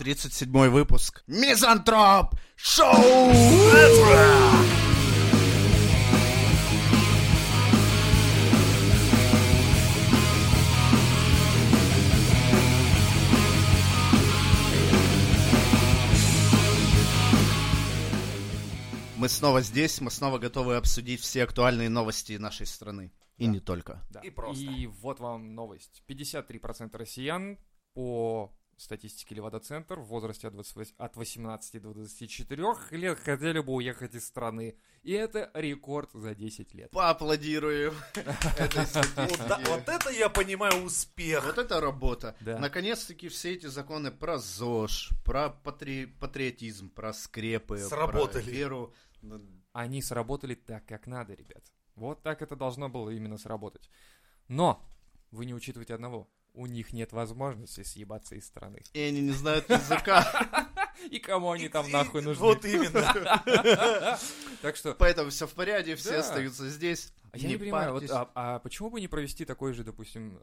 37-й выпуск Мизантроп Шоу. Мы снова здесь, мы снова готовы обсудить все актуальные новости нашей страны. И да. Не только. Да. И просто. И вот вам новость. 53% россиян по статистике Левада-центр в возрасте от 18 до 24 лет хотели бы уехать из страны. И это рекорд за 10 лет. Поаплодирую. Вот это я понимаю успех. Вот это работа. Наконец-таки все эти законы про ЗОЖ, про патриотизм, про скрепы, про веру. Они сработали так, как надо, ребят. Вот так это должно было именно сработать. Но вы не учитываете одного. У них нет возможности съебаться из страны. И они не знают языка. И кому они там нахуй нужны. Вот именно. Так что... Поэтому все в порядке, все остаются здесь. Я не понимаю, а почему бы не провести такой же, допустим,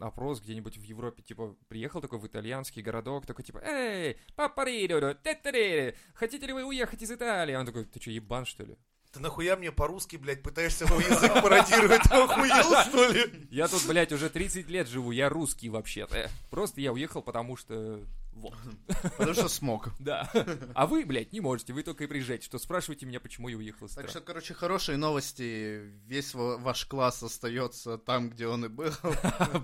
опрос где-нибудь в Европе? Типа, приехал такой в итальянский городок, такой типа, эй, папарилю, теттерили, хотите ли вы уехать из Италии? Он такой, ты что, ебан, что ли? Ты нахуя мне по-русски, блядь, пытаешься мой язык пародировать? Ты охуел, что ли? Я тут, блядь, уже 30 лет живу, я русский вообще-то. Просто я уехал, потому что... Вот. Потому что смог. Да. А вы, блядь, не можете, вы только и приезжаете, что спрашиваете меня, почему я уехал из страны. Так что, короче, хорошие новости. Весь ваш класс остается там, где он и был.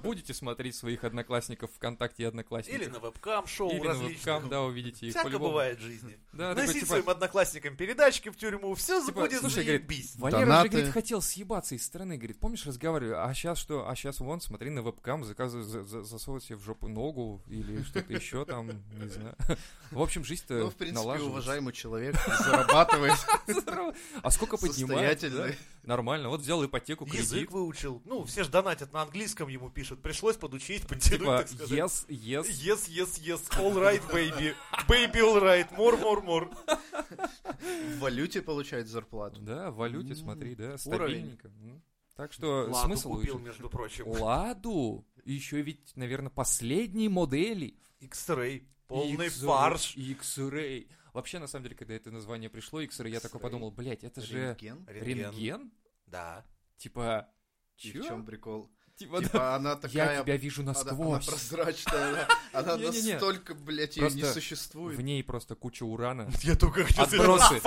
Будете смотреть своих одноклассников ВКонтакте и одноклассников. Или на вебкам-шоу различных. Или на вебкам, да, увидите их. Всяко бывает в жизни. Носить своим одноклассникам передачки в тюрьму, все будет заебись. Валера же, говорит, хотел съебаться из страны, говорит, помнишь, разговаривали, а сейчас что? А сейчас вон, смотри на вебкам, засовывай себе в жопу ногу или что-то еще там. Не знаю. В общем, жизнь-то налаживается. Ну, в принципе, уважаемый человек зарабатывает. А сколько поднимает? Нормально. Вот взял ипотеку, кредит. Язык выучил. Ну, все же донатят на английском, ему пишут. Пришлось подучить, подтянуть, так сказать. Yes, yes. Yes, yes, yes. All right, baby. Baby, all right. More, more, more. В валюте получает зарплату. Да, в валюте, смотри, да. Стабильненько. Так что смысл выучил. Ладу купил, между прочим. Ладу? Еще ведь, наверное, последние модели. X-Ray. Полный фарш. X-Ray. Вообще, на самом деле, когда это название пришло, X-Ray, я такой подумал, блядь, это рентген? Же... Рентген? Да. Типа... Чё? И в чем прикол? Типа она такая... Я тебя вижу насквозь. Она прозрачная. Она настолько, блядь, ее не существует. В ней просто куча урана. Я только хочу... Отбросы.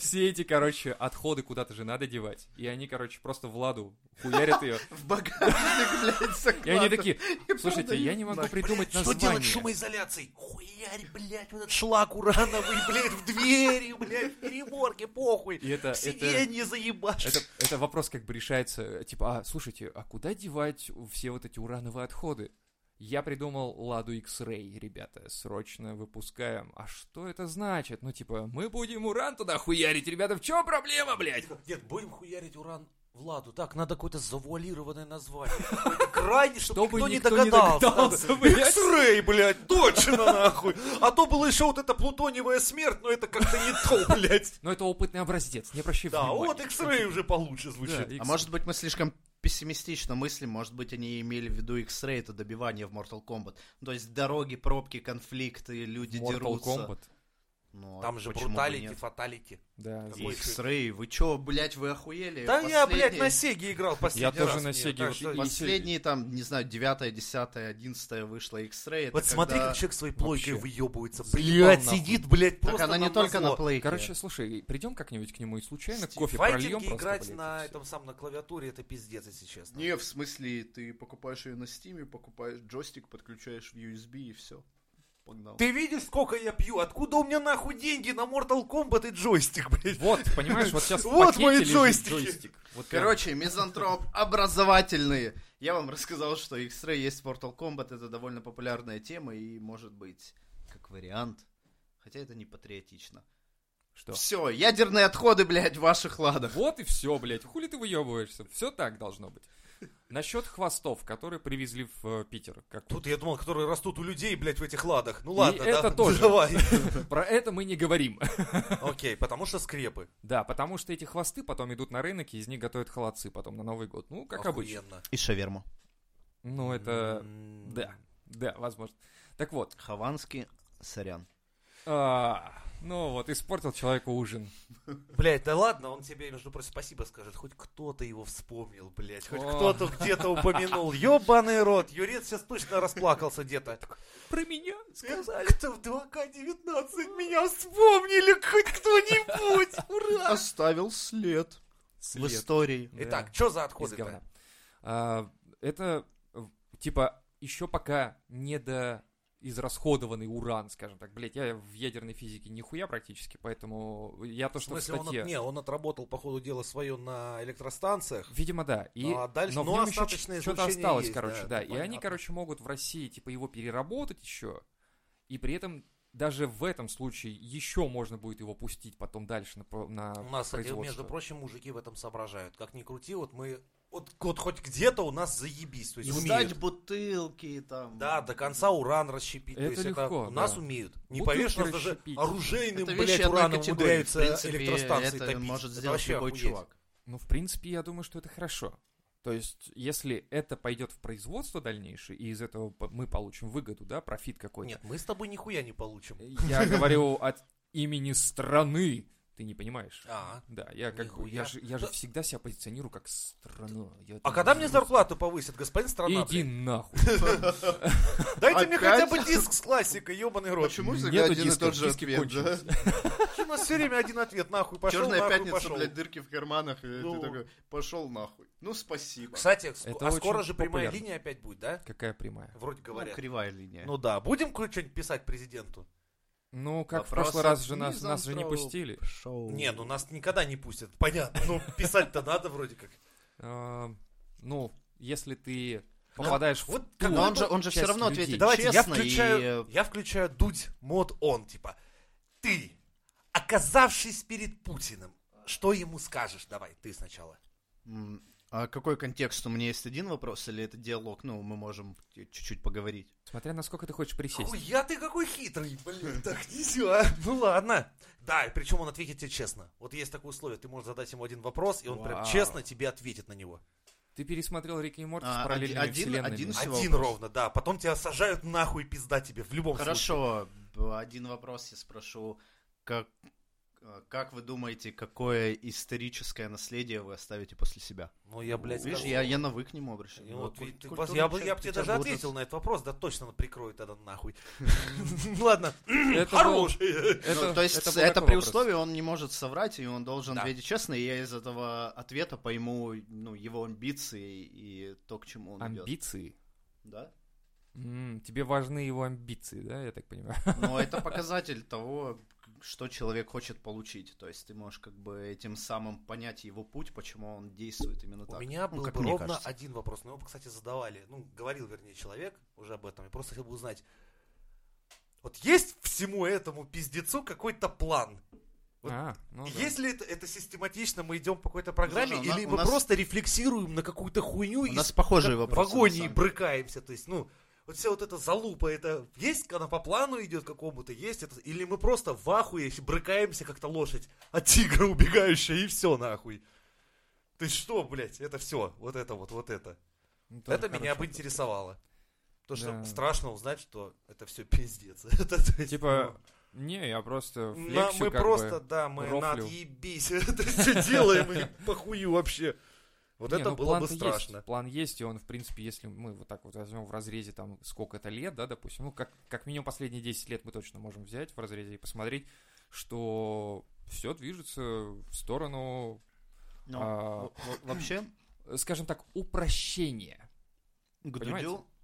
Все эти, короче, отходы куда-то же надо девать. И они, короче, просто Владу хуярят ее. В багажник, блядь, заклад. И они такие, слушайте, я не могу придумать название. Что делать с шумоизоляцией? Хуярь, блядь, вот этот шлак урановый, блядь, в двери, блядь, в переборке, похуй. Сиденье заебашь. Это вопрос как бы решается, типа, а, слушайте, а куда девать все вот эти урановые отходы? Я придумал Ладу X-Ray, ребята, срочно выпускаем. А что это значит? Ну, типа, мы будем уран туда хуярить, ребята, в чем проблема, блядь? Нет, будем хуярить уран в Ладу. Так, надо какое-то завуалированное название. Крайне, чтобы никто не догадался. X-Ray, блядь, точно, нахуй. А то было еще вот эта плутониевая смерть, но это как-то не то, блядь. Но это опытный образец, не обращай внимания. Да, вот X-Ray уже получше звучит. А может быть, мы слишком... пессимистично мысли, может быть, они имели в виду X-Ray, это добивание в Mortal Kombat. То есть дороги, пробки, конфликты, люди дерутся. Mortal Kombat? Ну, там же бруталити, фаталити. Да. X-Ray, вы чё, блядь, вы охуели? Да я, блядь, на Сеге играл последний раз. Я тоже на Сеге. Последние там, не знаю, 9-е, 10-е, 11-е вышла X-Ray. Вот смотри, как человек своей плойкой выёбывается. Блядь, сидит, блядь, просто так она не только на плойке. Короче, слушай, придем как-нибудь к нему и случайно кофе прольём просто, играть на этом самом, на клавиатуре, это пиздец, если честно. Не, в смысле, ты покупаешь ее на Steam, покупаешь джойстик, подключаешь в USB и все. Погнал. Ты видишь, сколько я пью? Откуда у меня нахуй деньги на Mortal Kombat и джойстик, блядь? Вот, понимаешь, вот сейчас в вот мои джойстик. Вот, короче, мизантроп образовательные. Я вам рассказал, что X-Ray есть в Mortal Kombat, это довольно популярная тема и, может быть, как вариант, хотя это не патриотично. Что? Все, ядерные отходы, блядь, в ваших ладах. Вот и все, блядь, хули ты выебываешься? Все так должно быть. Насчет хвостов, которые привезли в Питер. Как тут вот. Я думал, которые растут у людей, блядь, в этих ладах. Ну ладно, и да. Это тоже. Давай. Про это мы не говорим. Окей, потому что скрепы. Да, потому что эти хвосты потом идут на рынок, и из них готовят холодцы потом на Новый год. Ну, как обычно. И шаверму. Ну, это... Да, возможно. Так вот. Хованский Сорян. Ну вот, испортил человеку ужин. Блять, да ладно, он тебе, между прочим, спасибо скажет. Хоть кто-то его вспомнил, блять. Хоть кто-то где-то упомянул. Ёбаный рот. Юрец сейчас точно расплакался где-то. Про меня сказали. Кто в 2К19 меня вспомнили? Хоть кто-нибудь. Ура. Оставил след. В истории. Итак, что за отходы-то? Это, типа, еще пока не до... израсходованный уран, скажем так. Блять, я в ядерной физике нихуя практически, поэтому я то, что в смысле, в статье... он отработал, по ходу дела, свое на электростанциях. Видимо, да. И... А дальше, но в нем еще что-то осталось, есть, короче, да. И понятно. Они, короче, могут в России, типа, его переработать еще, и при этом даже в этом случае еще можно будет его пустить потом дальше на производство. У нас, между прочим, мужики в этом соображают. Как ни крути, вот мы... Вот хоть где-то у нас заебись. То есть сдать бутылки там. Да, до конца уран расщепить. Это то есть легко, это у нас умеют. Не поверишь, у нас даже оружейным, блядь, ураном умудряются электростанции это топить. Может это сделать любой чувак. Ну, в принципе, я думаю, что это хорошо. То есть, если это пойдет в производство дальнейшее, и из этого мы получим выгоду, да, профит какой-то. Нет, мы с тобой нихуя не получим. Я говорю от имени страны. Ты не понимаешь? Да, я же всегда себя позиционирую как страна. Когда мне зарплату повысят, господин страна? Иди нахуй. Дайте мне хотя бы диск с классикой, ёбаный рот. Почему всегда один и тот же ответ? У нас все время один ответ, нахуй пошел, нахуй пошел. Черная пятница, блядь, дырки в карманах, и ты такой, пошел нахуй. Ну, спасибо. Кстати, а скоро же прямая линия опять будет, да? Какая прямая? Вроде говорят. Кривая линия. Ну да, будем что-нибудь писать президенту? Ну, как в прошлый раз же нас же не пустили. Не, ну нас никогда не пустят, понятно. Ну, писать-то надо вроде как. Ну, если ты попадаешь в ту часть людей. Он же все равно ответит честно. Я включаю дудь мод он, типа, ты, оказавшись перед Путиным, что ему скажешь? Давай, ты сначала. А какой контекст? У меня есть один вопрос, или это диалог? Ну, мы можем чуть-чуть поговорить. Смотря насколько ты хочешь присесть. Хуя ты какой хитрый, блин, так нельзя. Ну ладно. Да, причем он ответит тебе честно. Вот есть такое условие, ты можешь задать ему один вопрос, и он прям честно тебе ответит на него. Ты пересмотрел Рик и Морти с параллельными вселенными? Один ровно, да. Потом тебя сажают нахуй, пизда тебе, в любом случае. Хорошо, один вопрос я спрошу. Как вы думаете, какое историческое наследие вы оставите после себя? Ну, я, блядь... Видишь, я навык к нему обращаюсь. Вот, я бы тебе даже ответил на этот вопрос, да точно прикроет этот нахуй. Ладно, хорош! То есть это при условии, он не может соврать, и он должен ответить честно, и я из этого ответа пойму его амбиции и то, к чему он идет. Амбиции? Да. Тебе важны его амбиции, да, я так понимаю? Ну, это показатель того... что человек хочет получить. То есть ты можешь как бы этим самым понять его путь, почему он действует именно так. У меня был бы ровно один вопрос. Мы его, кстати, задавали. Говорил, вернее, человек уже об этом. Я просто хотел бы узнать. Вот есть всему этому пиздецу какой-то план? Вот есть ли это систематично, мы идем по какой-то программе, или мы просто рефлексируем на какую-то хуйню и в агонии брыкаемся? То есть, вот вся вот эта залупа, это есть, когда по плану идет какому-то, есть это, или мы просто в ахуе брыкаемся, как-то лошадь от тигра убегающая, и все нахуй. Ты что, блядь, это все, вот это. Это меня бы интересовало. Потому что страшно узнать, что это все пиздец. Типа... Не, я просто флексю мы надъебись, это все делаем, и похую вообще. Вот это было бы страшно. План есть, и он, в принципе, если мы вот так вот возьмем в разрезе, там, сколько-то лет, да, допустим, как минимум последние 10 лет мы точно можем взять в разрезе и посмотреть, что все движется в сторону, вообще, скажем так, упрощения. К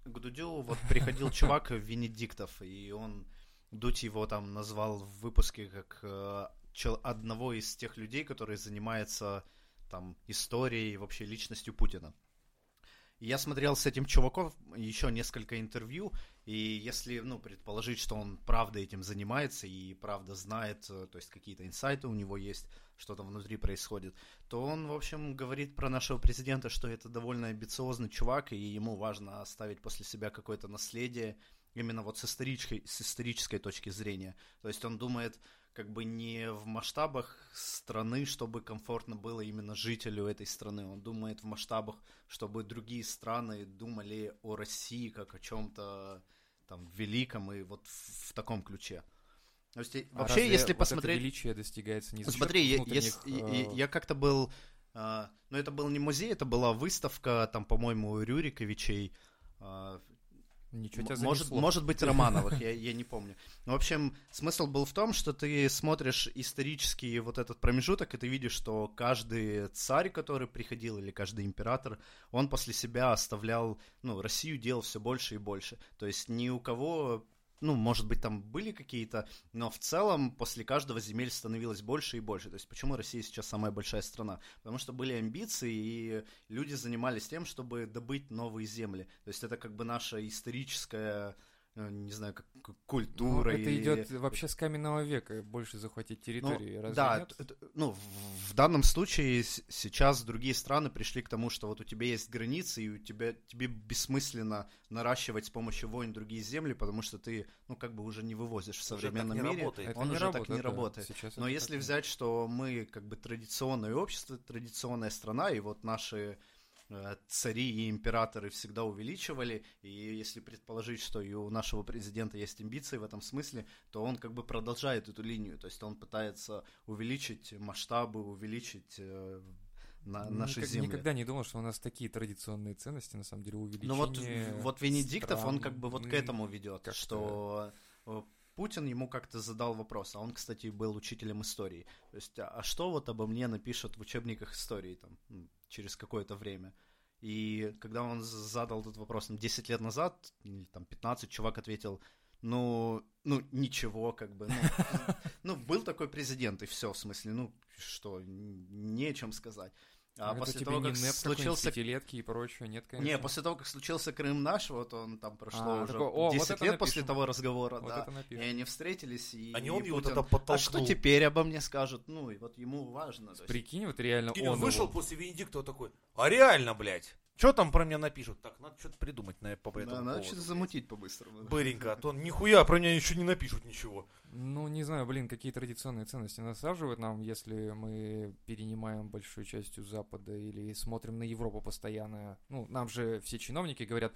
Дудю вот приходил чувак Венедиктов, и он, Дудь его там назвал в выпуске как одного из тех людей, которые занимаются... там, историей, вообще личностью Путина. И я смотрел с этим чуваком еще несколько интервью, и если, предположить, что он правда этим занимается и правда знает, то есть какие-то инсайты у него есть, что там внутри происходит, то он, в общем, говорит про нашего президента, что это довольно амбициозный чувак, и ему важно оставить после себя какое-то наследие, именно вот с исторической точки зрения. То есть он думает... как бы не в масштабах страны, чтобы комфортно было именно жителю этой страны. Он думает в масштабах, чтобы другие страны думали о России как о чем-то там великом и вот в таком ключе. То есть, вообще, если вот посмотреть... это величие достигается не за счет внутренних... я как-то был... но это был не музей, это была выставка, там, по-моему, Рюриковичей. Ничего тебя занесло. Может быть, Романовых, я не помню. Но, в общем, смысл был в том, что ты смотришь исторический вот этот промежуток, и ты видишь, что каждый царь, который приходил, или каждый император, он после себя оставлял, ну, Россию делал все больше и больше. То есть ни у кого, ну, может быть, там были какие-то, но в целом после каждого земель становилось больше и больше. То есть почему Россия сейчас самая большая страна? Потому что были амбиции, и люди занимались тем, чтобы добыть новые земли. То есть это как бы наша историческая, не знаю, как культура. Ну, это идет вообще с каменного века, больше захватить территории, ну, разве да, нет? Ну, в данном случае сейчас другие страны пришли к тому, что вот у тебя есть границы, и у тебя, тебе бессмысленно наращивать с помощью войн другие земли, потому что ты, ну, как бы уже не вывозишь в современном мире. Он уже так не работает. Но если взять, что мы как бы традиционное общество, традиционная страна, и вот наши... цари и императоры всегда увеличивали, и если предположить, что и у нашего президента есть амбиции в этом смысле, то он как бы продолжает эту линию, то есть он пытается увеличить масштабы, увеличить наши земли. Никогда не думал, что у нас такие традиционные ценности, на самом деле, увеличение. Ну вот Венедиктов, стран, он как бы вот к этому ведет, как-то... что... Путин ему как-то задал вопрос, а он, кстати, был учителем истории. То есть, а что вот обо мне напишут в учебниках истории там, через какое-то время? И когда он задал этот вопрос 10 лет назад, или там 15, чувак ответил, ну ничего, как бы. Ну, был такой президент, и все, в смысле, ну, что, не о чем сказать. А после того, как случился... и прочее, нет, конечно. Не, после того, как случился Крым наш, вот он там прошло уже такой, 10 лет напишем. После того разговора, вот да, и они встретились, и Путин, вот это а что теперь обо мне скажут? Ну, и вот ему важно. То есть... Прикинь, вот реально он вышел его. После Венедиктова такой, а реально, блядь, что там про меня напишут? Так, надо что-то придумать по этому поводу. Надо что-то замутить по-быстрому. Быренько, а то нихуя про меня еще не напишут ничего. Ну, не знаю, блин, какие традиционные ценности насаживают нам, если мы перенимаем большую часть у Запада или смотрим на Европу постоянно. Ну, нам же все чиновники говорят,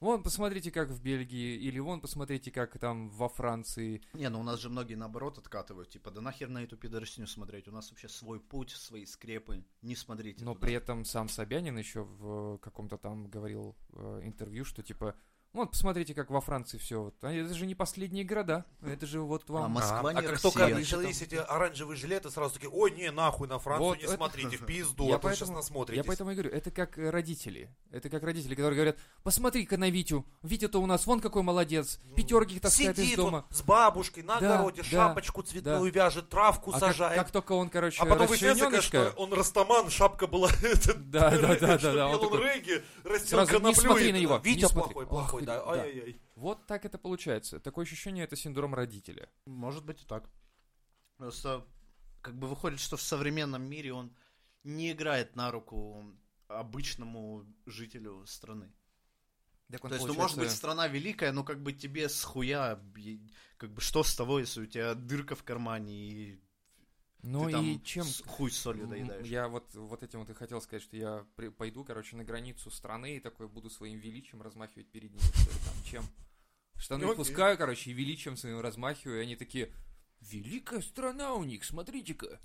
вон, посмотрите, как в Бельгии, или вон, посмотрите, как там во Франции. Не, ну у нас же многие, наоборот, откатывают. Типа, да нахер на эту пидорщину смотреть? У нас вообще свой путь, свои скрепы. Не смотрите. Но туда. При этом сам Собянин еще в каком-то там говорил интервью, что типа, вот, посмотрите, как во Франции все. Вот. Это же не последние города. Это же вот вам... А Москва не Россия. Как только начались эти оранжевые жилеты, сразу такие, ой, не, нахуй на Францию вот не это... смотрите, в пизду, я а поэтому, то сейчас насмотритесь. Я поэтому и говорю, это как родители. Это как родители, которые говорят, посмотри-ка на Витю. Витя-то у нас вон какой молодец. Пятерки таскает из дома. Сидит с бабушкой на огороде, да, шапочку цветную вяжет, травку сажает. Как только он, короче, расчлененочка... он растаман, шапка была... Да. Он рыги, растил коноплю. Витя плохой. Да. Ай-яй-яй. Вот так это получается. Такое ощущение, это синдром родителя. Может быть и так. Просто как бы выходит, что в современном мире он не играет на руку обычному жителю страны. Так он, то есть, ну, может быть, страна великая, но как бы тебе с хуя, как бы что с того, если у тебя дырка в кармане и... Ну ты и там чем... хуй с солью доедаешь. Я вот этим вот и хотел сказать, что я пойду, короче, на границу страны и такой буду своим величием размахивать перед ними. Там, чем? Штаны пускаю, короче, и величием своим размахиваю, и они такие, великая страна у них, смотрите-ка.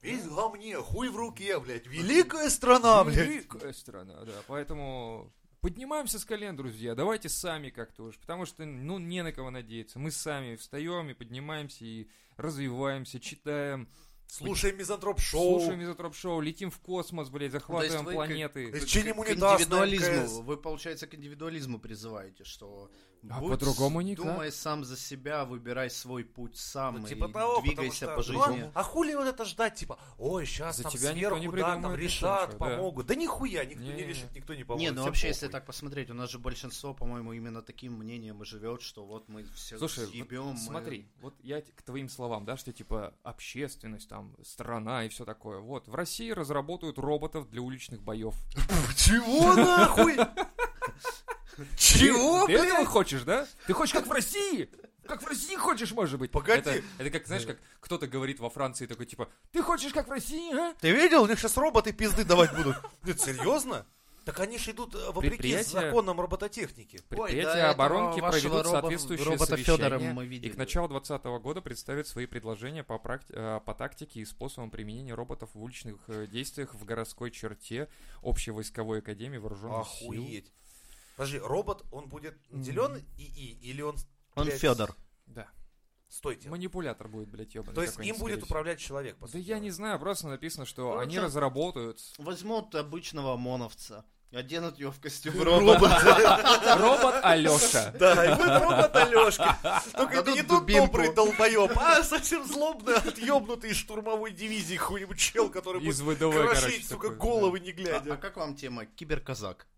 Весь во мне, хуй в руке, блядь, великая страна, блядь. Великая страна, да, поэтому... Поднимаемся с колен, друзья, давайте сами как-то уж, потому что, ну, не на кого надеяться. Мы сами встаем и поднимаемся, и развиваемся, читаем. Слушаем Мизантроп-шоу. Летим в космос, блядь, захватываем планеты. К индивидуализму, вы, получается, к индивидуализму призываете, что... А будь, по-другому никак. Думай сам за себя, выбирай свой путь сам, ну, типа и того, двигайся по жизни. Ну, а хули вот это ждать, типа, ой, сейчас за там сверху, да, там решат, ничего, помогут. Да нихуя, никто не решит, никто не поможет. Не, ну вообще, похуй. Если так посмотреть, у нас же большинство, по-моему, именно таким мнением и живет, что вот мы все съебем. Вот, смотри, вот я к твоим словам, да, что типа общественность, там, страна и все такое. Вот, в России разработают роботов для уличных боев. Чего нахуй? Чего? Ты этого хочешь, да? Ты хочешь как в России? Как в России хочешь, может быть? Погоди. Это как, знаешь, как кто-то говорит во Франции такой, типа, ты хочешь как в России, а? Ты видел? У них сейчас роботы пизды давать будут. Нет, серьезно? Так они же идут вопреки законам робототехники. Предприятия оборонки проведут соответствующие совещания и к началу 2020 года представят свои предложения по тактике и способам применения роботов в уличных действиях в городской черте Общей войсковой академии вооруженных сил. Охуеть. Подожди, робот, он будет наделен ИИ или он... Он Федор. Да. Стойте. Манипулятор будет, блядь, ебаный. То есть им будет управлять человек, по сути. Да я не знаю, просто написано, что они разработают... Возьмут обычного ОМОНовца. Оденут ее в костюм робота. Робот Алёша. Да, и будет робот Алёшка. Только это не тот добрый долбоёб, а совсем злобный, отъёбнутый из штурмовой дивизии хуй-нибудь чел, который будет крошить, сука, головы не глядя. А как вам тема «Киберказак»?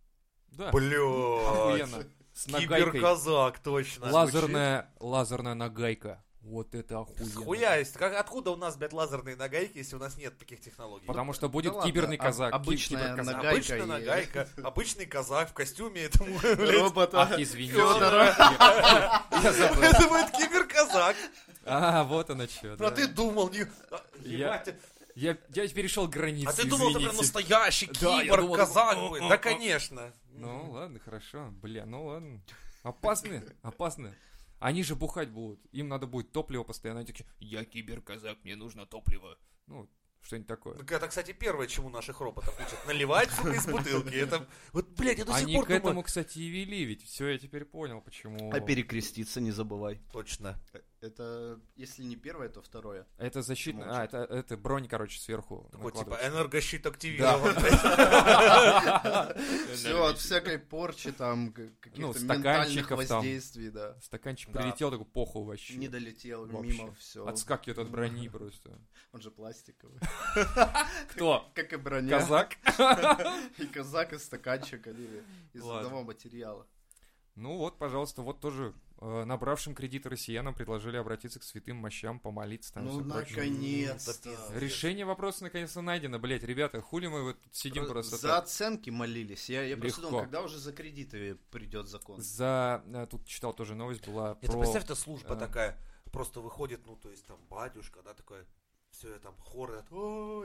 Да. Охуенно. Киберказак, точно. Лазерная нагайка. Вот это охуенно. Хуя есть. Откуда у нас, блядь, лазерные нагайки, если у нас нет таких технологий? Потому что будет киберный казак. Обычная нагайка. Обычный казак в костюме этому робота. Ах, извини. Это будет киберказак. А, вот оно что. А ты думал, не... Я перешел границу, извините. А ты думал, это прям настоящий кибер-казак будет? Да, конечно. Ну, ладно, хорошо. Бля, ну ладно. Опасны. Они же бухать будут. Им надо будет топливо постоянно. Они такие, я кибер-казак, мне нужно топливо. Ну, что-нибудь такое. Так это, кстати, первое, чему наших роботов учат. Наливать, сука, из бутылки. Это... Вот, блядь, я до сих пор думаю. Они к этому, кстати, и вели ведь. Все, я теперь понял, почему. А перекреститься не забывай. Точно. Это, если не первое, то второе. Это защитная... А, это бронь, короче, сверху. Вот, типа, энергощит активирован. Все, от всякой порчи, там, каких-то ментальных воздействий, да. Стаканчик прилетел, такой, похуй вообще. Не долетел, мимо, все. Отскакивает от брони просто. Он же пластиковый. Кто? Как и броня. Казак. И казак, и стаканчик, они из одного материала. Ну вот, пожалуйста, вот тоже... Набравшим кредиты россиянам предложили обратиться к святым мощам, помолиться там. Ну, наконец-то. Решение вопроса наконец-то найдено, блять, ребята, хули мы вот сидим просто за так. Оценки молились, я просто думал, когда уже за кредиты придет закон. Тут читал тоже новость, была про... Это, представь, это служба такая, просто выходит, ну, то есть там батюшка, да, такой... Все, там хор,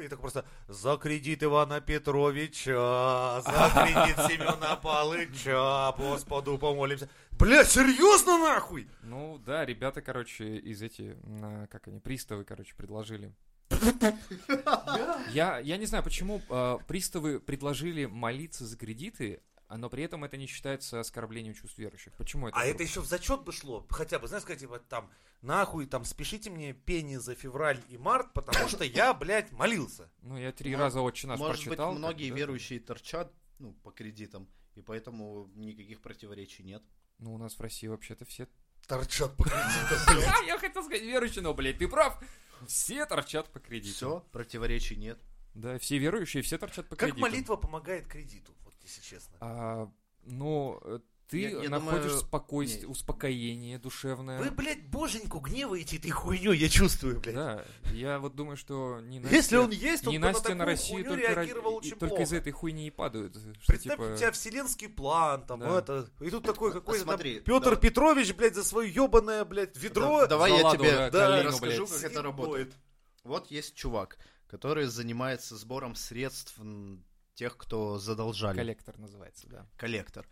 и так просто за кредит Ивана Петровича, за кредит Семена Палыча, Господу помолимся. Бля, серьезно нахуй? Ну да, ребята, короче, приставы, короче, предложили. Я не знаю, почему приставы предложили молиться за кредиты, но при этом это не считается оскорблением чувств верующих. Почему это? А это еще в зачет бы шло. Хотя бы, знаешь, сказать, типа, там, нахуй, там, спешите мне пени за февраль и март, потому что я, блядь, молился. Ну, я 3 раза «Отче наш» прочитал. Может быть, многие верующие торчат, ну, по кредитам, и поэтому никаких противоречий нет. Ну, у нас в России вообще-то все торчат по кредитам. Я хотел сказать, верующий, но, блядь, ты прав. Все торчат по кредитам. Все, противоречий нет. Да, все верующие, все торчат по кредитам. Как молитва помогает кредиту? Если честно. Но ты я находишь спокойствие, успокоение душевное. Вы, блядь, боженьку гневаете этой хуйню, я чувствую, блядь. Да, я вот думаю, что не Настя, если он есть, он на такую Россию хуйню реагировал очень плохо. Только из этой хуйни и падают. Представь, типа... у тебя вселенский план, там, да. Это. И тут такой какой-то Петр Петрович, блядь, за свое ебаное, блядь, ведро. Давай я тебе расскажу, как это работает. Вот есть чувак, который занимается сбором средств... Тех, кто задолжали. Коллектор называется, да. Коллектор.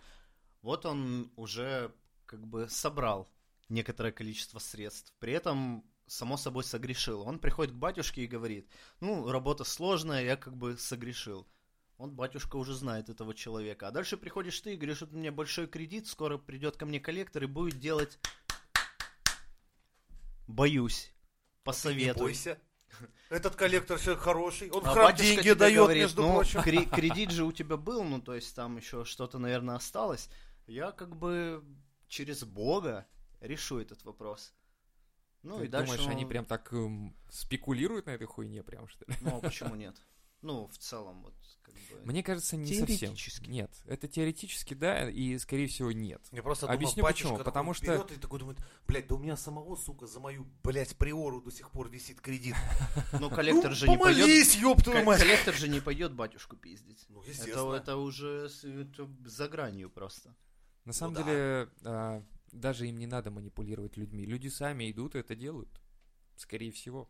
Вот он уже как бы собрал некоторое количество средств. При этом, само собой, согрешил. Он приходит к батюшке и говорит, ну, работа сложная, я как бы согрешил. Он, батюшка, уже знает этого человека. А дальше приходишь ты и говоришь, у меня большой кредит, скоро придет ко мне коллектор и будет делать... Боюсь. Посоветуй. Не бойся. Этот коллектор все хороший, он храм деньги дает, говорит, между прочим. Кредит же у тебя был, ну то есть там еще что-то, наверное, осталось. Я как бы через Бога решу этот вопрос. Ну ты и дальше. Думаешь, они прям так спекулируют на этой хуйне, прям что ли? Ну а почему нет? Ну, в целом, вот, как бы... Мне кажется, не совсем. Нет. Это теоретически, да, и, скорее всего, нет. Я просто объясню, почему. Потому что... Берет и такой думает, блядь, да у меня самого, сука, за мою, блядь, приору до сих пор висит кредит. Ну, коллектор же не пойдет... Помолись, ёб твою мать! Коллектор же не пойдет батюшку пиздить. Ну, естественно. Это уже за гранью просто. На самом деле, даже им не надо манипулировать людьми. Люди сами идут и это делают. Скорее всего.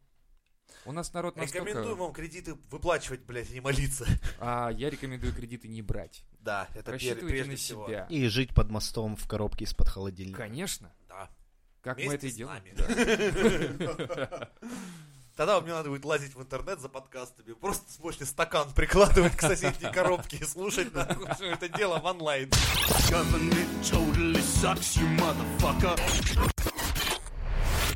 У нас народ настолько... Рекомендуем вам кредиты выплачивать, блядь, и не молиться. А я рекомендую кредиты не брать. Да, это прежде всего. И жить под мостом в коробке из-под холодильника. Конечно. Да. Как мы это и делаем. Тогда мне надо будет лазить в интернет за подкастами, просто сможете стакан прикладывать к соседней коробке и слушать это дело в онлайн.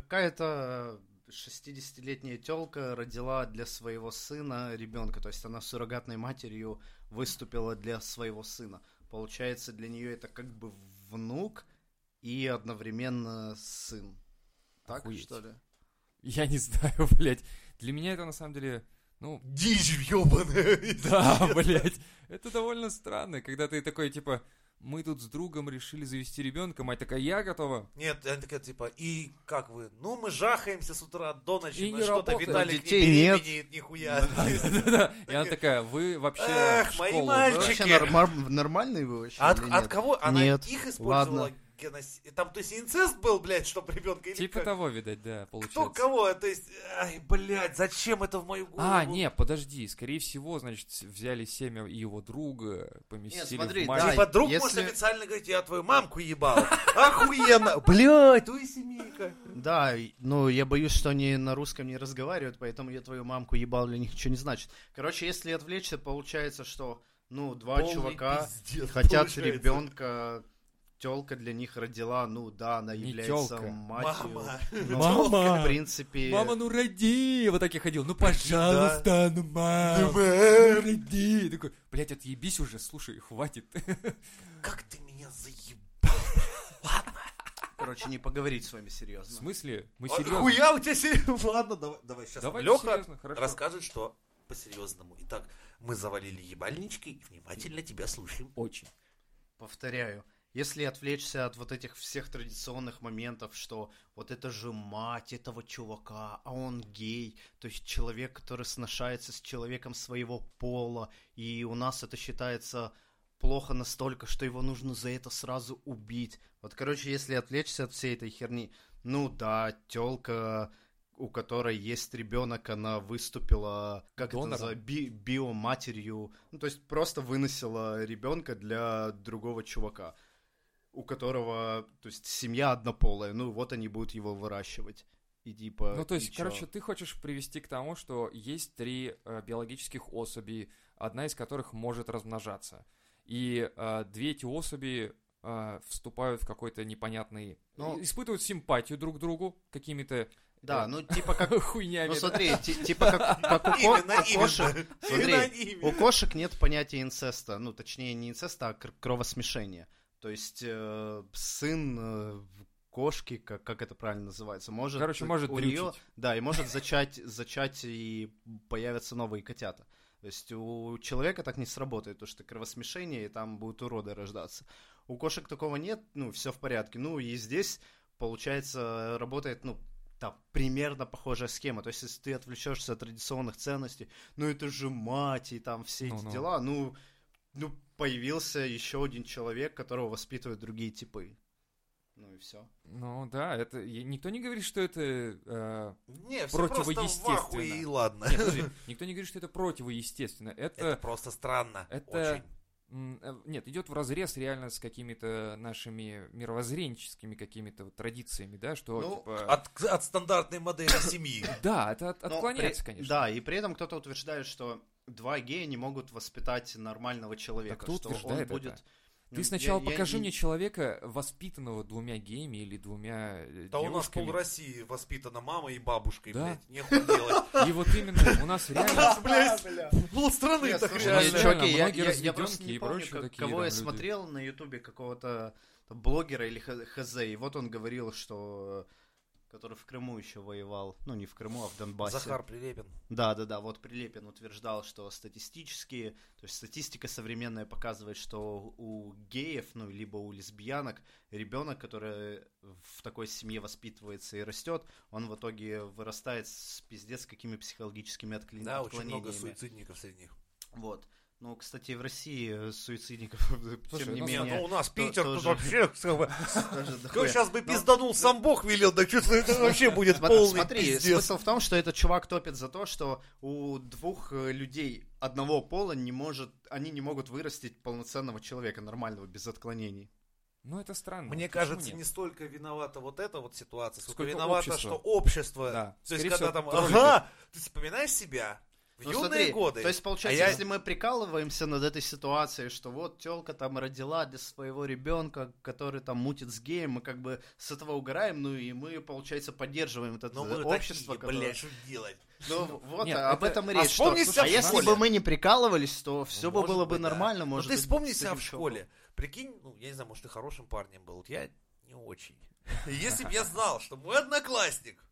Какая-то 60-летняя тёлка родила для своего сына ребёнка, то есть она суррогатной матерью выступила для своего сына. Получается, для неё это как бы внук и одновременно сын. Так, охуеть, что ли? Я не знаю, блядь. Для меня это на самом деле, ну... Дичь ёбаная. Да, блядь. Это довольно странно, когда ты такой, типа, мы тут с другом решили завести ребенка, мать такая, я готова. Нет, она такая, типа, и как вы? Ну, мы жахаемся с утра до ночи, и на что-то Виталик детей не беременеет, нихуя. И она такая, вы вообще... Эх, мои мальчики. Вообще нормальные вы вообще? От кого? Она их использовала... Там, то есть, инцест был, блядь, чтобы ребенка... Типа того, видать, да, получается. Кто кого? То есть, ай, блядь, зачем это в мою голову? А, не, подожди, скорее всего, значит, взяли семя его друга, поместили в мать. Да, типа, друг может официально говорить, я твою мамку ебал. Охуенно! Блядь, твоя семейка. Да, ну, я боюсь, что они на русском не разговаривают, поэтому я твою мамку ебал для них ничего не значит. Короче, если отвлечься, получается, что, ну, два чувака хотят ребенка... Тёлка для них родила, ну да, она является матерью. Мама! Но, мама! В принципе... Мама, ну роди! Вот так я ходил. Ну, пожалуйста, да. Ну, мама! Ну, роди! Такой, блядь, отъебись уже, слушай, хватит. Как ты меня заебал? Ладно. Короче, не поговорить с вами серьезно. В смысле? Мы серьезно. Хуя у тебя серьезно? Ладно, давай сейчас. Давай Лёха расскажет, что по-серьезному. Итак, мы завалили ебальнички и внимательно тебя слушаем. Очень. Повторяю. Если отвлечься от вот этих всех традиционных моментов, что вот это же мать этого чувака, а он гей, то есть человек, который сношается с человеком своего пола, и у нас это считается плохо настолько, что его нужно за это сразу убить. Вот, короче, если отвлечься от всей этой херни, ну да, тёлка, у которой есть ребенок, она выступила, как это называется, биоматерью, ну то есть просто выносила ребенка для другого чувака, у которого, то есть, семья однополая, ну вот они будут его выращивать. И типа... Ну, то есть, короче, ты хочешь привести к тому, что есть три биологических особи, одна из которых может размножаться. И две эти особи вступают в какой-то непонятный... Ну, испытывают симпатию друг к другу какими-то... Да, ну типа как... Хуйнями. Ну смотри, типа как у кошек... Смотри, у кошек нет понятия инцеста, ну точнее не инцеста, а кровосмешения. То есть сын кошки, как это правильно называется, может... Короче, может у дрючить. Неё, да, и может зачать и появятся новые котята. То есть у человека так не сработает, потому что кровосмешение, и там будут уроды рождаться. У кошек такого нет, ну, все в порядке. Ну, и здесь, получается, работает, ну, там, примерно похожая схема. То есть если ты отвлечешься от традиционных ценностей, ну, это же мать, и там все эти дела, ну, появился еще один человек, которого воспитывают другие типы. Ну и все. Ну да, это никто не говорит, что это не, противоестественно. Все просто в ахуе, и ладно. Нет, подожди, никто не говорит, что это противоестественно. Это просто странно. Это очень. Нет, идет вразрез реально с какими-то нашими мировоззренческими какими-то вот традициями, да, что ну, типа... от стандартной модели семьи. Да, это отклоняется, конечно. Да, и при этом кто-то утверждает, что два гея не могут воспитать нормального человека. Да кто что утверждает он это? Будет... Ты сначала покажи мне человека, воспитанного двумя геями или двумя девушками. Да у нас пол-России воспитана мамой и бабушкой, да? Блядь, нехуй делать. И вот именно, у нас реально... Блядь, полстраны так реально. Я просто не помню, кого я смотрел на ютубе, какого-то блогера или хз, и вот он говорил, что... который в Крыму еще воевал, ну не в Крыму, а в Донбассе. Захар Прилепин. Да, вот Прилепин утверждал, что статистически, то есть статистика современная показывает, что у геев, ну либо у лесбиянок, ребенок, который в такой семье воспитывается и растет, он в итоге вырастает с пиздец какими психологическими отклонениями. Да, очень много суицидников среди них. Вот. Ну, кстати, в России суицидников, слушай, тем не менее... Ну, у нас Питер тут вообще... Сейчас бы пизданул, сам Бог велел, да что это вообще будет полный пиздец. Смотри, смысл в том, что этот чувак топит за то, что у двух людей одного пола не может... Они не могут вырастить полноценного человека, нормального, без отклонений. Ну, это странно. Мне кажется, не столько виновата вот эта вот ситуация, сколько виновата, что общество... То есть, когда там... Ага! Ты вспоминаешь себя... В юные годы. То есть, получается, если мы прикалываемся над этой ситуацией, что вот тёлка там родила для своего ребенка, который там мутит с геем, мы как бы с этого угораем, ну и мы, получается, поддерживаем это общество, такие, которое... что делать? Ну вот, нет, об этом и речь. А если бы мы не прикалывались, то все бы было бы нормально. Да. Может, но ты вспомни себя в школе. Прикинь, ну, я не знаю, может, ты хорошим парнем был. Вот я не очень. Если бы я знал, что мой одноклассник,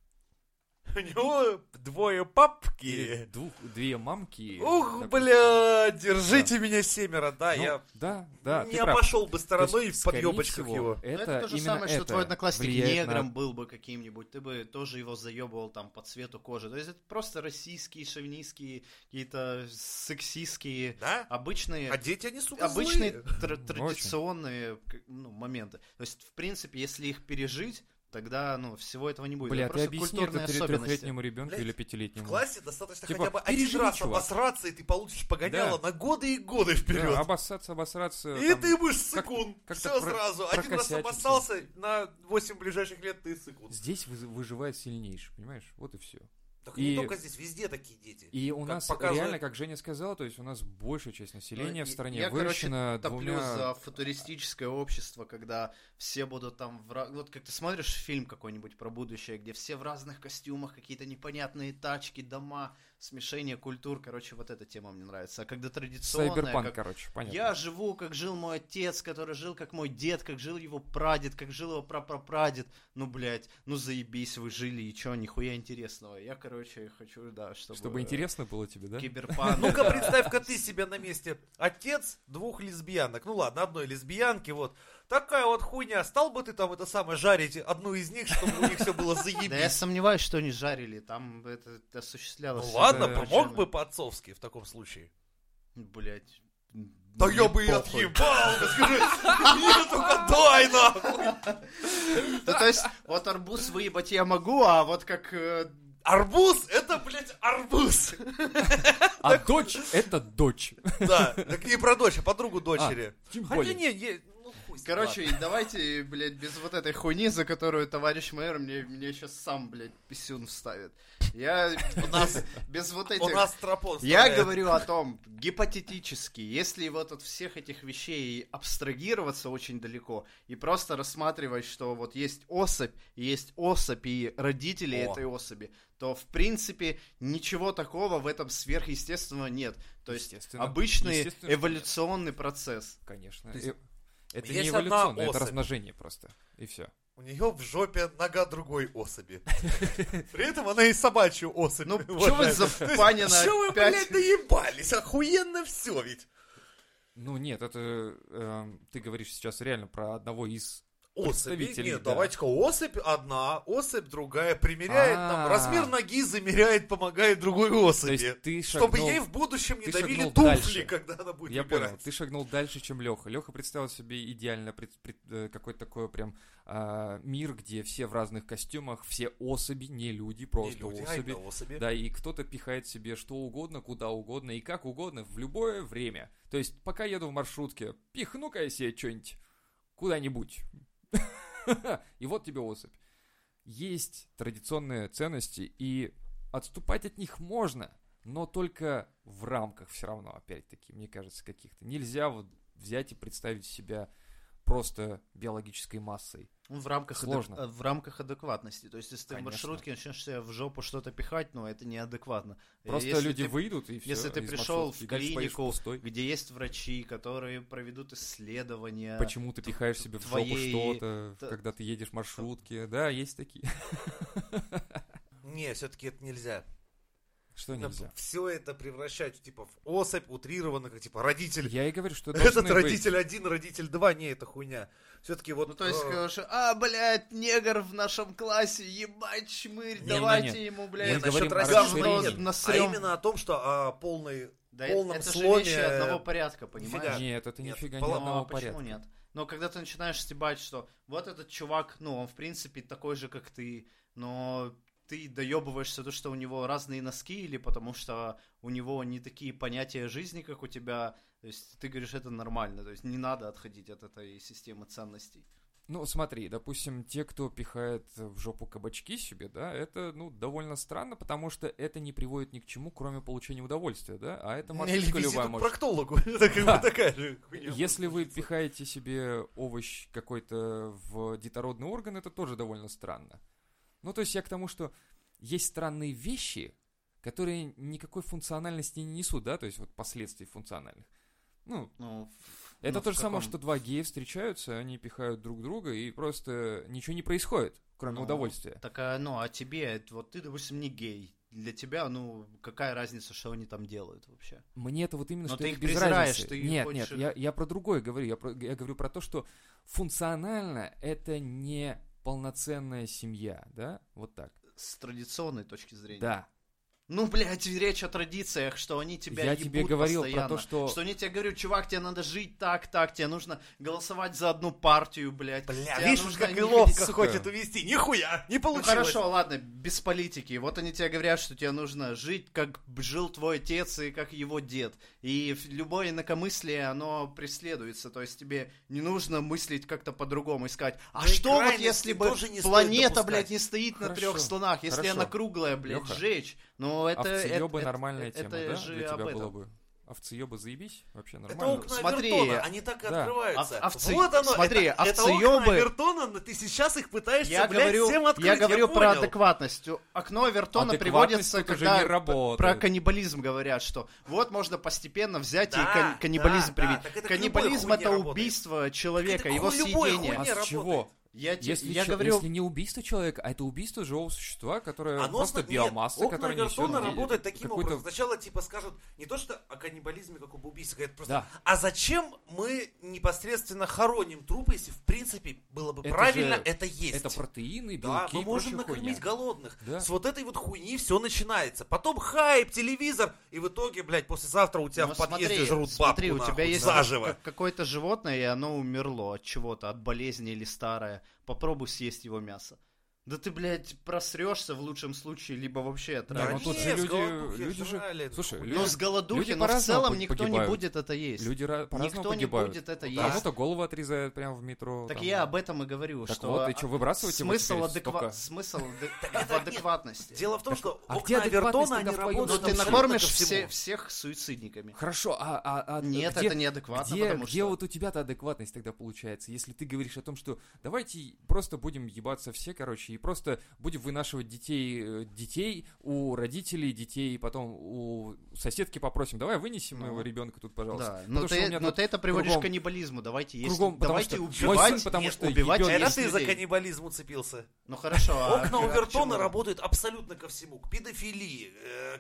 у него двое папки. Две мамки. Ух, бля, держите меня семеро, да, ну, я да, не обошел бы стороной в подъебочках его. Это то же самое, что твой одноклассник негром был бы каким-нибудь, ты бы тоже его заебывал там по цвету кожи. То есть это просто российские, шовинистские, какие-то сексистские, да? Обычные... А дети, они, сука, обычные традиционные моменты. То есть, в принципе, если их пережить, тогда, ну, всего этого не будет. Бля, это ты объясни это трехлетнему ребенку или пятилетнему. В классе достаточно типа, хотя бы один раз обосраться, и ты получишь погоняло на годы и годы вперед. Да, обоссаться. И там, ты будешь сыкун. Все сразу. Один раз обоссался, на 8 ближайших лет ты сыкун. Здесь выживает сильнейший, понимаешь? Вот и все. Так и не только здесь, везде такие дети. И у нас реально, как Женя сказала, то есть у нас большая часть населения в стране выращена двумя... Я, короче, топлю за футуристическое общество, когда все будут там... Вот как ты смотришь фильм какой-нибудь про будущее, где все в разных костюмах, какие-то непонятные тачки, дома, смешение культур, короче, вот эта тема мне нравится. А когда традиционная... Сайберпанк, как... короче, понятно. Я живу, как жил мой отец, который жил, как мой дед, как жил его прадед, как жил его прапрапрадед. Ну, блядь, ну заебись, вы жили, и чё, нихуя интересного. Я, короче, хочу, да, чтобы интересно было тебе, да? Киберпанк. Ну-ка, представь-ка ты себя на месте. Отец двух лесбиянок. Ну ладно, одной лесбиянки, вот. Такая вот хуйня. Стал бы ты там это самое жарить одну из них, чтобы у них все было заебись? Да я сомневаюсь, что они жарили. Там это осуществлялось. Ну ладно, помог бы по-отцовски в таком случае. Блять. Да я бы и отъебал, скажи, мне только дай нахуй. То есть, вот арбуз выебать я могу, а вот как... Арбуз — это, блядь, арбуз. А дочь — это дочь. Да, так не про дочь, а подругу дочери. Хотя не, ну хуй. Короче, давайте, блядь, без вот этой хуйни, за которую товарищ майор мне сейчас сам, блядь, писюн вставит. Я без вот этих... У нас тропон. Я говорю о том, гипотетически, если вот от всех этих вещей абстрагироваться очень далеко и просто рассматривать, что вот есть особь и родители этой особи, то, в принципе, ничего такого в этом сверхъестественного нет. То есть обычный эволюционный процесс. Конечно. Это не эволюционное, это размножение просто. И все. У нее в жопе нога другой особи. При этом она и собачью особь. Ну, что вы за впанина опять? Что вы, блядь, наебались? Охуенно все ведь. Ну, нет, это... ты говоришь сейчас реально про одного из представителей. Нет, давайте-ка особь одна, особь другая примеряет там размер ноги, замеряет, помогает другой особи. Чтобы ей в будущем не давили туфли, когда она будет выбирать. Я понял, ты шагнул дальше, чем Леха. Леха представил себе идеально какой-то такой прям... мир, где все в разных костюмах, все особи, не люди, просто особи. Да, и кто-то пихает себе что угодно, куда угодно и как угодно в любое время. То есть, пока еду в маршрутке, пихну-ка я себе что-нибудь куда-нибудь. И вот тебе особь. Есть традиционные ценности, и отступать от них можно, но только в рамках все равно, опять-таки, мне кажется, каких-то. Нельзя вот взять и представить себя просто биологической массой. В рамках адекватности. То есть, если ты в маршрутке начнешь себе в жопу что-то пихать, но это неадекватно. Просто если люди выйдут и все. Если ты пришел в клинику, где есть врачи, которые проведут исследования... Почему ты пихаешь себе в жопу что-то, когда ты едешь в маршрутке? Да, есть такие. Не, все-таки это нельзя. Что нельзя? Все это превращать типа в особь утрированно, как типа родитель. Я и говорю, что этот родитель один, родитель два, не, это хуйня. Все-таки вот... Ну, то есть, скажешь, блядь, негр в нашем классе, ебать, чмырь, давайте ему, блядь, насчет расизма. А именно о том, что о полной Да, полном это сломе... Это же вещи одного порядка, понимаешь? Нифига. Нет, это нифига не одного порядка. Почему нет? Но когда ты начинаешь стебать, что вот этот чувак, ну, он в принципе такой же, как ты, но ты доебываешься то, что у него разные носки, или потому что у него не такие понятия жизни, как у тебя, то есть ты говоришь, это нормально, то есть не надо отходить от этой системы ценностей. Ну, смотри, допустим, те, кто пихает в жопу кабачки себе, да, это, ну, довольно странно, потому что это не приводит ни к чему, кроме получения удовольствия, да, а это маркетинг любая может. Или проктологу, это как бы такая же хуйня. Если вы пихаете себе овощ какой-то в детородный орган, это тоже довольно странно. Ну, то есть я к тому, что есть странные вещи, которые никакой функциональности не несут, да, то есть вот последствий функциональных. Ну, это то же самое, что два гея встречаются, они пихают друг друга, и просто ничего не происходит, кроме удовольствия. Так, ну, а тебе, вот ты, допустим, не гей. Для тебя, ну, какая разница, что они там делают вообще? Мне это вот именно, но что ты их без разницы. Ты нет, хочешь... нет, я про другое говорю. Я говорю про то, что функционально это не полноценная семья, да? Вот так. С традиционной точки зрения. Да. Ну, блядь, речь о традициях, что они тебя ебут постоянно. Я тебе говорил про то, что... Что они тебе говорят, чувак, тебе надо жить так, тебе нужно голосовать за одну партию, блядь. Бля, видишь, нужно... как Иловка хочет увести, нихуя, не получилось. Ну, хорошо, ладно, без политики. Вот они тебе говорят, что тебе нужно жить, как жил твой отец и как его дед. И любое инакомыслие, оно преследуется. То есть тебе не нужно мыслить как-то по-другому и сказать, а что вот если бы планета, блядь, не стоит на трех слонах, если она круглая, блядь, сжечь, но... Овцеёбы нормальная тема, да? Для тебя было бы. Овцеёбы заебись, вообще нормально. Это окна Авертона, они так и открываются. Вот оно, смотри, это окна Авертона, но ты сейчас их пытаешься, блядь, всем открыть. Я говорю про адекватность. Окно Авертона приводится, когда про каннибализм говорят, что вот можно постепенно взять и каннибализм привить. Каннибализм — это убийство человека, его съедение. А с чего? Я говорю... Если не убийство человека, а это убийство живого существа, которое оно просто биомасса, которая несет... Окна Авертона работают таким образом. Сначала типа скажут не то, что о каннибализме, как об убийстве, говорят просто, да. А зачем мы непосредственно хороним трупы, если в принципе было бы это правильно же... это есть? Это протеины, белки, да, мы можем накормить голодных. Да. С вот этой вот хуйни все начинается. Потом хайп, телевизор, и в итоге, блядь, послезавтра у тебя в подъезде жрут бабку, смотри, у тебя есть заживо. Какое-то животное, и оно умерло от чего-то, от болезни или старое. Попробуй съесть его мясо. Да ты, блядь, просрёшься в лучшем случае, либо вообще отравишься. Да, но тут же люди же... Слушай, ну, с голодухи, но в целом никто не будет это есть. Люди по-разному погибают. Кому-то голову отрезают прямо в метро. Так там, я об этом и говорю, так что... Так вот, и что, выбрасывать его теперь? Смысл в адекватности. Дело в том, что окна Авертона, они работают... Но ты накормишь всех суицидниками. Хорошо, а... Нет, это неадекватно, потому что... Где вот у тебя-то адекватность тогда получается, если ты говоришь о том, что давайте просто будем ебаться все, короче, и просто будем вынашивать детей у родителей, детей, потом у соседки попросим, давай вынесем моего ребенка тут, пожалуйста. Да, но ты это приводишь к каннибализму, давайте есть. Кругом, давайте убивать, сын, потому что убивать ебет, это ты людей. За каннибализм уцепился. Ну хорошо. Окна Овертона работают абсолютно ко всему, к педофилии,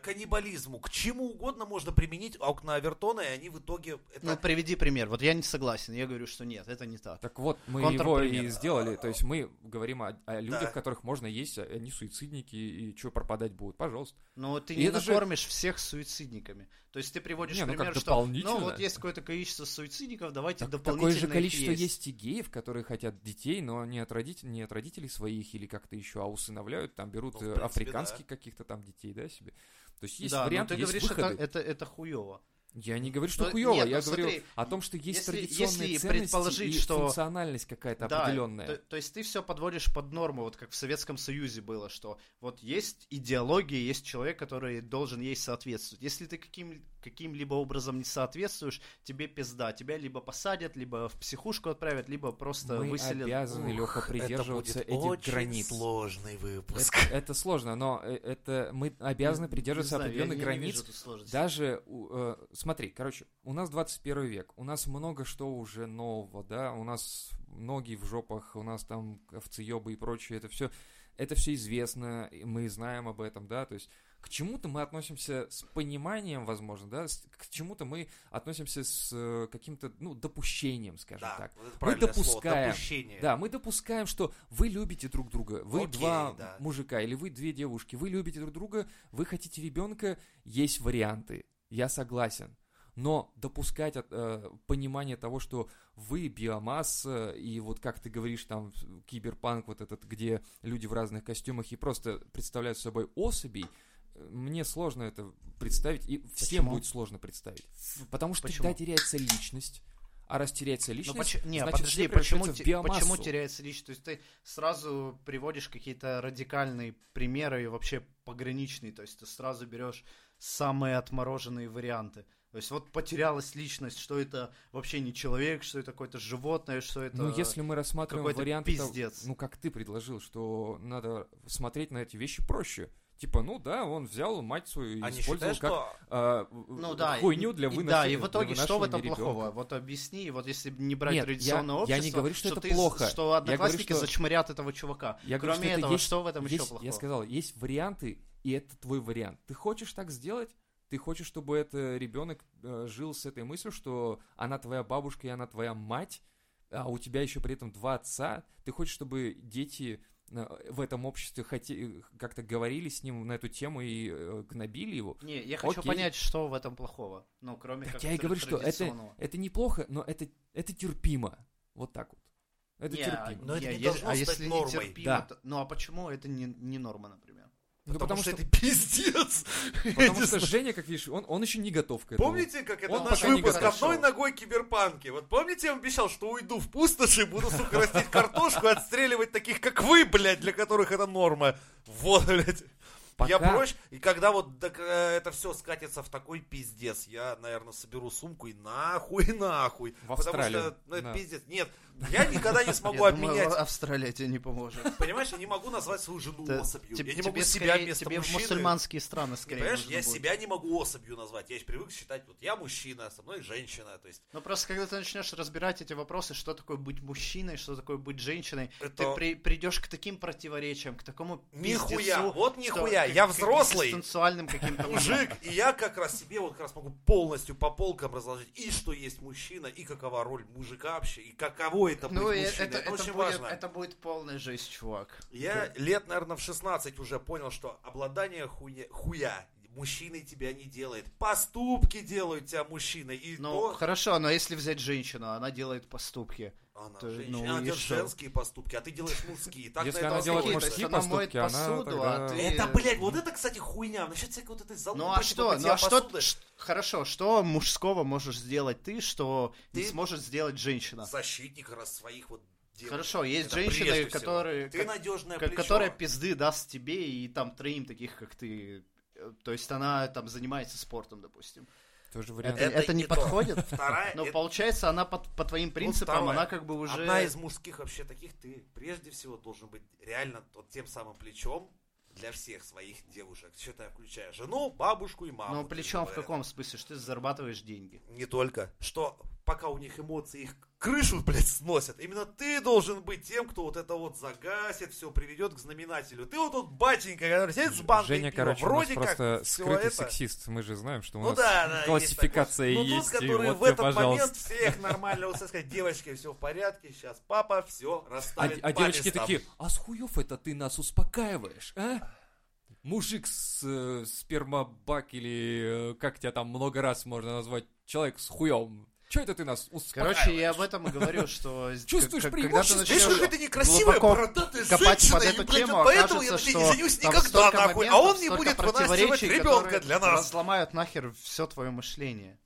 каннибализму, к чему угодно можно применить окна Овертона, и они в итоге... Это... Ну приведи пример, вот я не согласен, я говорю, что нет, это не так. Так вот, мы его и сделали, то есть мы говорим о людях, да. Которых можно есть, они суицидники, и что, пропадать будут? Пожалуйста. Но ты не накормишь всех суицидниками. То есть ты приводишь пример, что ну вот есть какое-то количество суицидников, давайте дополнительно их есть. Такое же количество есть и геев, которые хотят детей, но не от родителей своих или как-то еще, а усыновляют, там берут африканских каких-то там детей, да, себе. То есть есть варианты, есть выходы. Да, но ты говоришь, это хуёво. Я не говорю, что хуёво, я говорю о том, что есть традиционные ценности и функциональность какая-то определенная. То есть ты все подводишь под норму, вот как в Советском Союзе было, что вот есть идеология, есть человек, который должен ей соответствовать. Если ты каким-либо образом не соответствуешь, тебе пизда. Тебя либо посадят, либо в психушку отправят, либо просто выселят. Мы обязаны, Лёха, придерживаться этих границ. Это сложный выпуск. Это сложно, но мы обязаны придерживаться определенных границ. Даже... Смотри, короче, у нас 21 век, у нас много что уже нового, да, у нас ноги в жопах, у нас там овцеёбы и прочее, это все известно, мы знаем об этом, да, то есть к чему-то мы относимся с пониманием, возможно, да, к чему-то мы относимся с каким-то, ну, допущением, скажем так. Мы допускаем, слово, да, мы допускаем, что вы любите друг друга, вы два мужика или вы две девушки, вы любите друг друга, вы хотите ребенка, есть варианты. я согласен. Но допускать понимание того, что вы биомасса, и вот как ты говоришь, там, киберпанк вот этот, где люди в разных костюмах и просто представляют собой особей, мне сложно это представить, и всем будет сложно представить. Потому что тогда теряется личность. А раз теряется личность, почему теряется личность? То есть ты сразу приводишь какие-то радикальные примеры и вообще пограничные, то есть ты сразу берешь самые отмороженные варианты. То есть вот потерялась личность, что это вообще не человек, что это какое-то животное, что это какой-то пиздец. Ну, если мы рассматриваем вариант, ну, как ты предложил, что надо смотреть на эти вещи проще. Типа, ну да, он взял мать свою и использовал хуйню для выношения. Да, и в итоге, что в этом плохого? Вот объясни, вот если не брать традиционное общество, я не говорю, что это плохо. Что одноклассники зачморят этого чувака. Кроме этого, что в этом еще плохого? Я сказал, есть варианты, и это твой вариант. Ты хочешь так сделать? Ты хочешь, чтобы этот ребенок жил с этой мыслью, что она твоя бабушка и она твоя мать, а у тебя еще при этом два отца? Ты хочешь, чтобы дети в этом обществе как-то говорили с ним на эту тему и гнобили его? Не, я хочу понять, что в этом плохого. Ну, кроме как я и говорю, что это неплохо, но это терпимо. Вот так вот. Это терпимо. Но это не должно стать нормой. Да. Ну, а почему это не норма, например? Потому что это пиздец. Потому что Женя, как видишь, он еще не готов к этому. Помните, как это наш выпуск «Одной ногой киберпанки»? Вот помните, я вам обещал, что уйду в пустошь и буду, сука, растить картошку и отстреливать таких, как вы, блядь, для которых это норма. Вот, блядь. Я прочь, и когда вот это все скатится в такой пиздец, я, наверное, соберу сумку и нахуй. В Австралию. Потому что это пиздец. Нет, я никогда не смогу обменять. Австралия тебе не поможет. Понимаешь, я не могу назвать свою жену особью. Я не могу себя вместо мужчины. Тебе в мусульманские страны скорее. Понимаешь, я себя не могу особью назвать. Я привык считать, вот я мужчина, со мной женщина. Но просто когда ты начнешь разбирать эти вопросы, что такое быть мужчиной, что такое быть женщиной, ты придешь к таким противоречиям, к такому пиздецу. Нихуя. Я взрослый, мужик, и я как раз себе вот как раз могу полностью по полкам разложить, и что есть мужчина, и какова роль мужика вообще, и каково это быть мужчиной. Это очень важно. Это будет полная жесть, чувак. Я лет, наверное, в 16 уже понял, что обладание хуя мужчиной тебя не делает. Поступки делают тебя мужчиной. Хорошо, но если взять женщину, она делает поступки. Она делает женские поступки, а ты делаешь мужские. Если она делает мужские поступки, она... Это, блядь, вот это, кстати, хуйня. Насчет всякой вот этой залупы. Хорошо, что мужского можешь сделать ты, что не сможешь сделать женщина? Защитник раз своих вот... Хорошо, есть женщины, которые пизды даст тебе и там троим таких, как ты... То есть она там занимается спортом, допустим. Это не подходит? Но получается, она по твоим принципам, она как бы уже... Одна из мужских вообще таких, ты прежде всего должен быть реально тем самым плечом для всех своих девушек. Считай, включая жену, бабушку и маму. Но плечом в каком смысле? Что ты зарабатываешь деньги? Не только. Что пока у них эмоции, их крышу, блядь, сносят. Именно ты должен быть тем, кто вот это вот загасит, все приведет к знаменателю. Ты вот тот батенька, который сидит с банкой Женя, пива. Короче, вроде у нас просто скрытый сексист. Мы же знаем, что у нас классификация есть. Тот, который вот в этот момент всех нормально вот сказать, девочки, все в порядке, сейчас папа все расставит. А девочки такие, а с хуев это ты нас успокаиваешь, а? Мужик с спермобак или как тебя там много раз можно назвать, человек с хуем. Что это ты нас успокаиваешь? Короче, я об этом и говорю, что... Чувствуешь преимущество? Видишь, как это некрасивая, бородатая женщина, и, блядь, поэтому я не женюсь никогда, нахуй, а он не будет вынашивать ребенка для нас. Сломают нахер все твое мышление.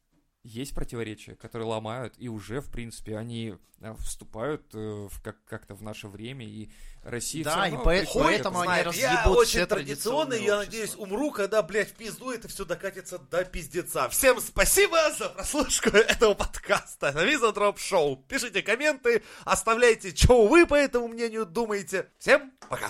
Есть противоречия, которые ломают, и уже, в принципе, они вступают как-то в наше время, и Россия... Да, и поэтому они разъебут. Я очень традиционный, я надеюсь, умру, когда, блядь, в пизду это все докатится до пиздеца. Всем спасибо за прослушку этого подкаста на Византроп Шоу. Пишите комменты, оставляйте, что вы по этому мнению думаете. Всем пока!